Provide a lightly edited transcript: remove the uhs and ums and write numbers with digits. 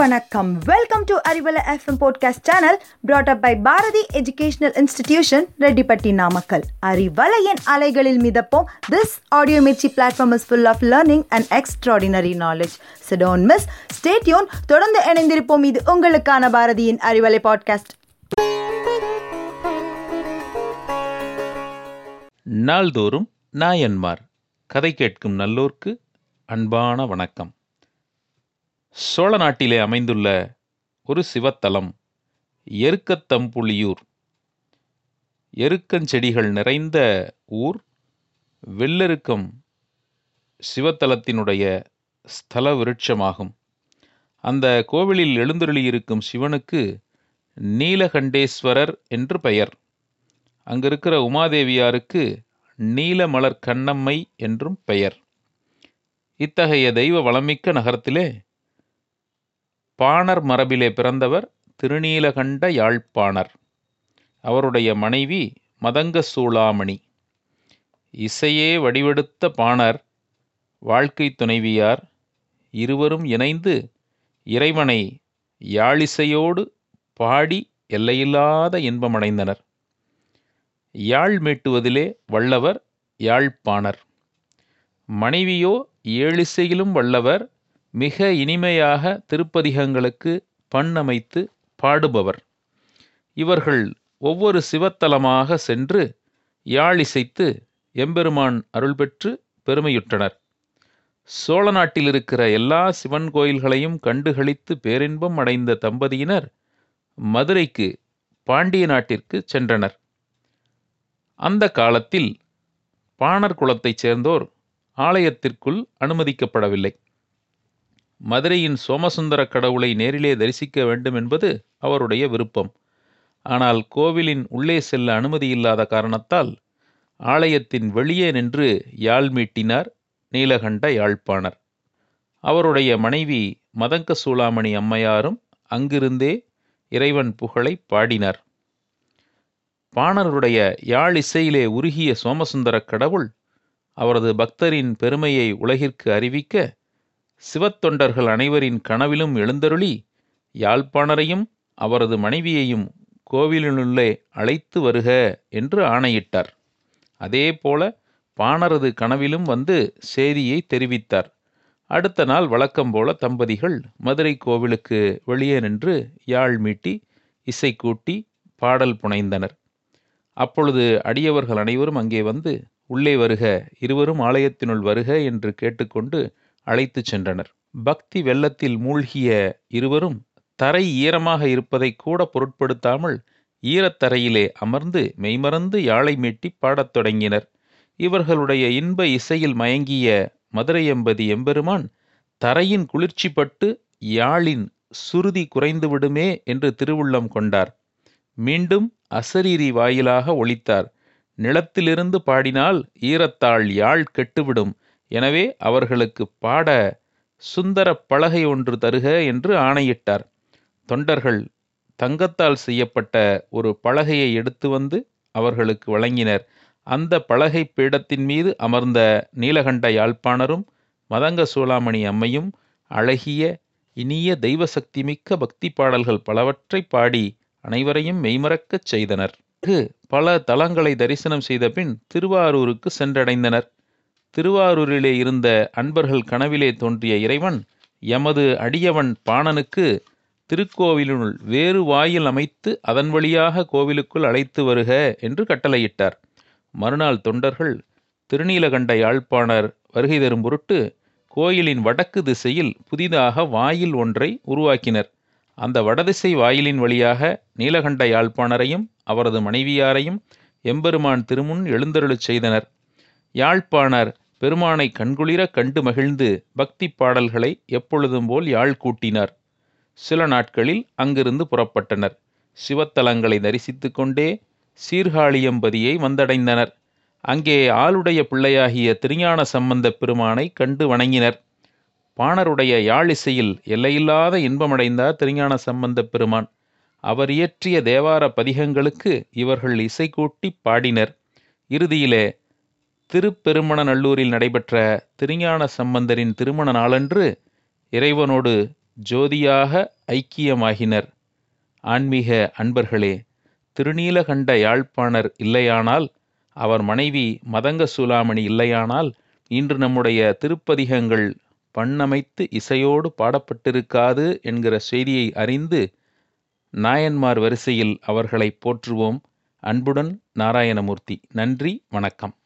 வணக்கம். Welcome to Arivalai FM Podcast Channel, brought up by Bharati Educational Institution, Rettipatti Namakkal. அறிவலையின் அலைகளில் மிதப்போம். This audio mirchi platform is full of learning and extraordinary knowledge. So don't miss, stay tuned. தொடர்ந்து இணைந்திருப்போம். இது உங்களுக்கான பாரதியின் அறிவலை பாட்காஸ்ட். நாள்தோறும் நாயன்மார் கதை கேட்கும் நல்லோர்க்கு அன்பான வணக்கம். சோழ நாட்டிலே அமைந்துள்ள ஒரு சிவத்தலம் எருக்கத்தம்புலியூர். எருக்கஞ்செடிகள் நிறைந்த ஊர். வெள்ளெருக்கம் சிவத்தலத்தினுடைய ஸ்தல விருட்சமாகும். அந்த கோவிலில் எழுந்தருளியிருக்கும் சிவனுக்கு நீலகண்டேஸ்வரர் என்று பெயர். அங்கிருக்கிற உமாதேவியாருக்கு நீலமலர்கண்ணம்மை என்றும் பெயர். இத்தகைய தெய்வ வளமிக்க நகரத்திலே பாணர் மரபிலே பிறந்தவர் திருநீலகண்ட யாழ்ப்பாணர். அவருடைய மனைவி மதங்க சூழாமணி. இசையே வடிவெடுத்த பாணர் வாழ்க்கை துணைவியார் இருவரும் இணைந்து இறைவனை யாழிசையோடு பாடி எல்லையில்லாத இன்பமடைந்தனர். யாழ் மீட்டுவதிலே வல்லவர் யாழ்ப்பாணர். மனைவியோ ஏழிசையிலும் வல்லவர். மிக இனிமையாக திருப்பதிகங்களுக்கு பண்ணமைத்து பாடுபவர். இவர்கள் ஒவ்வொரு சிவத்தலமாக சென்று யாழிசைத்து எம்பெருமான் அருள் பெற்று பெருமையுற்றனர். சோழ நாட்டிலிருக்கிற எல்லா சிவன் கோயில்களையும் கண்டுகளித்து பேரின்பம் அடைந்த தம்பதியினர் மதுரைக்கு, பாண்டிய நாட்டிற்கு சென்றனர். அந்த காலத்தில் பாணர் குலத்தைச் சேர்ந்தோர் ஆலயத்திற்குள் அனுமதிக்கப்படவில்லை. மதுரையின் சோமசுந்தரக் கடவுளை நேரிலே தரிசிக்க வேண்டும் என்பது அவருடைய விருப்பம். ஆனால் கோவிலின் உள்ளே செல்ல அனுமதி இல்லாத காரணத்தால் ஆலயத்தின் வெளியே நின்று யாழ் மீட்டினார் நீலகண்ட யாழ்ப்பாணர். அவருடைய மனைவி மதங்க சூழாமணி அம்மையாரும் அங்கிருந்தே இறைவன் புகழை பாடினார். பாணருடைய யாழ் இசையிலே உருகிய சோமசுந்தரக் கடவுள் அவரது பக்தரின் பெருமையை உலகிற்கு அறிவிக்க சிவத்தொண்டர்கள் அனைவரின் கனவிலும் எழுந்தருளி யாழ்ப்பாணரையும் அவரது மனைவியையும் கோவிலினுள்ளே அழைத்து வருக என்று ஆணையிட்டார். அதேபோல பாணரது கனவிலும் வந்து செய்தியை தெரிவித்தார். அடுத்த நாள் வழக்கம் போல தம்பதிகள் மதுரை கோவிலுக்கு வெளியே நின்று யாழ் மீட்டி இசை கூட்டி பாடல் புனைந்தனர். அப்பொழுது அடியவர்கள் அனைவரும் அங்கே வந்து உள்ளே வருக, இருவரும் ஆலயத்தினுள் வருக என்று கேட்டுக்கொண்டு அழைத்து சென்றனர். பக்தி வெள்ளத்தில் மூழ்கிய இருவரும் தரை ஈரமாக இருப்பதை கூட பொருட்படுத்தாமல் ஈரத்தரையிலே அமர்ந்து மெய்மறந்து யாழை மீட்டி பாடத் தொடங்கினர். இவர்களுடைய இன்ப இசையில் மயங்கிய மதுரையெம்பதி எம்பெருமான் தரையின் குளிர்ச்சி பட்டு யாழின் சுருதி குறைந்துவிடுமே என்று திருவுள்ளம் கொண்டார். மீண்டும் அசரீரி வாயிலாக ஒலித்தார். நிலத்திலிருந்து பாடினால் ஈரத்தால் யாழ் கெட்டுவிடும், எனவே அவர்களுக்கு பாட சுந்தர பலகை ஒன்று தருக என்று ஆணையிட்டார். தொண்டர்கள் தங்கத்தால் செய்யப்பட்ட ஒரு பலகையை எடுத்து வந்து அவர்களுக்கு வழங்கினர். அந்த பலகை பீடத்தின் மீது அமர்ந்த நீலகண்ட யாழ்ப்பாணரும் மதங்க சூழாமணி அம்மையும் அழகிய இனிய தெய்வசக்தி மிக்க பக்தி பாடல்கள் பலவற்றை பாடி அனைவரையும் மெய்மறக்கச் செய்தனர். பல தலங்களை தரிசனம் செய்த பின் திருவாரூருக்கு சென்றடைந்தனர். திருவாரூரிலே இருந்த அன்பர்கள் கனவிலே தோன்றிய இறைவன் எமது அடியவன் பாணனுக்கு திருக்கோவிலுள் வேறு வாயில் அமைத்து அதன் வழியாக கோவிலுக்குள் அழைத்து வருக என்று கட்டளையிட்டார். மறுநாள் தொண்டர்கள் திருநீலகண்ட யாழ்ப்பாணர் வருகை தரும் பொருட்டு கோயிலின் வடக்கு திசையில் புதிதாக வாயில் ஒன்றை உருவாக்கினர். அந்த வடதிசை வாயிலின் வழியாக நீலகண்ட யாழ்ப்பாணரையும் அவரது மனைவியாரையும் எம்பெருமான் திருமுன் எழுந்தருளச் செய்தனர். யாழ்ப்பாணர் பெருமானை கண்குளிர கண்டு மகிழ்ந்து பக்தி பாடல்களை எப்பொழுதும் போல் யாழ் கூட்டினார். சில நாட்களில் அங்கிருந்து புறப்பட்டனர். சிவத்தலங்களை தரிசித்து கொண்டே சீர்காழியம்பதியை வந்தடைந்தனர். அங்கே ஆளுடைய பிள்ளையாகிய திருஞான சம்பந்தப் பெருமானை கண்டு வணங்கினர். பாணருடைய யாழ் இசையில் எல்லையில்லாத இன்பமடைந்தார் திருஞான சம்பந்தப் பெருமான். அவர் இயற்றிய தேவார பதிகங்களுக்கு இவர்கள் இசை கூட்டி பாடினர். இறுதியிலே திருப்பெருமணநல்லூரில் நடைபெற்ற திருஞான சம்பந்தரின் திருமண நாளன்று இறைவனோடு ஜோதியாக ஐக்கியமாகினர். ஆன்மீக அன்பர்களே, திருநீலகண்ட யாழ்ப்பாணர் இல்லையானால், அவர் மனைவி மதங்க சூழாமணி இல்லையானால், இன்று நம்முடைய திருப்பதிகங்கள் பண்ணமைத்து இசையோடு பாடப்பட்டிருக்காது என்கிற செய்தியை அறிந்து நாயன்மார் வரிசையில் அவர்களை போற்றுவோம். அன்புடன் நாராயணமூர்த்தி. நன்றி, வணக்கம்.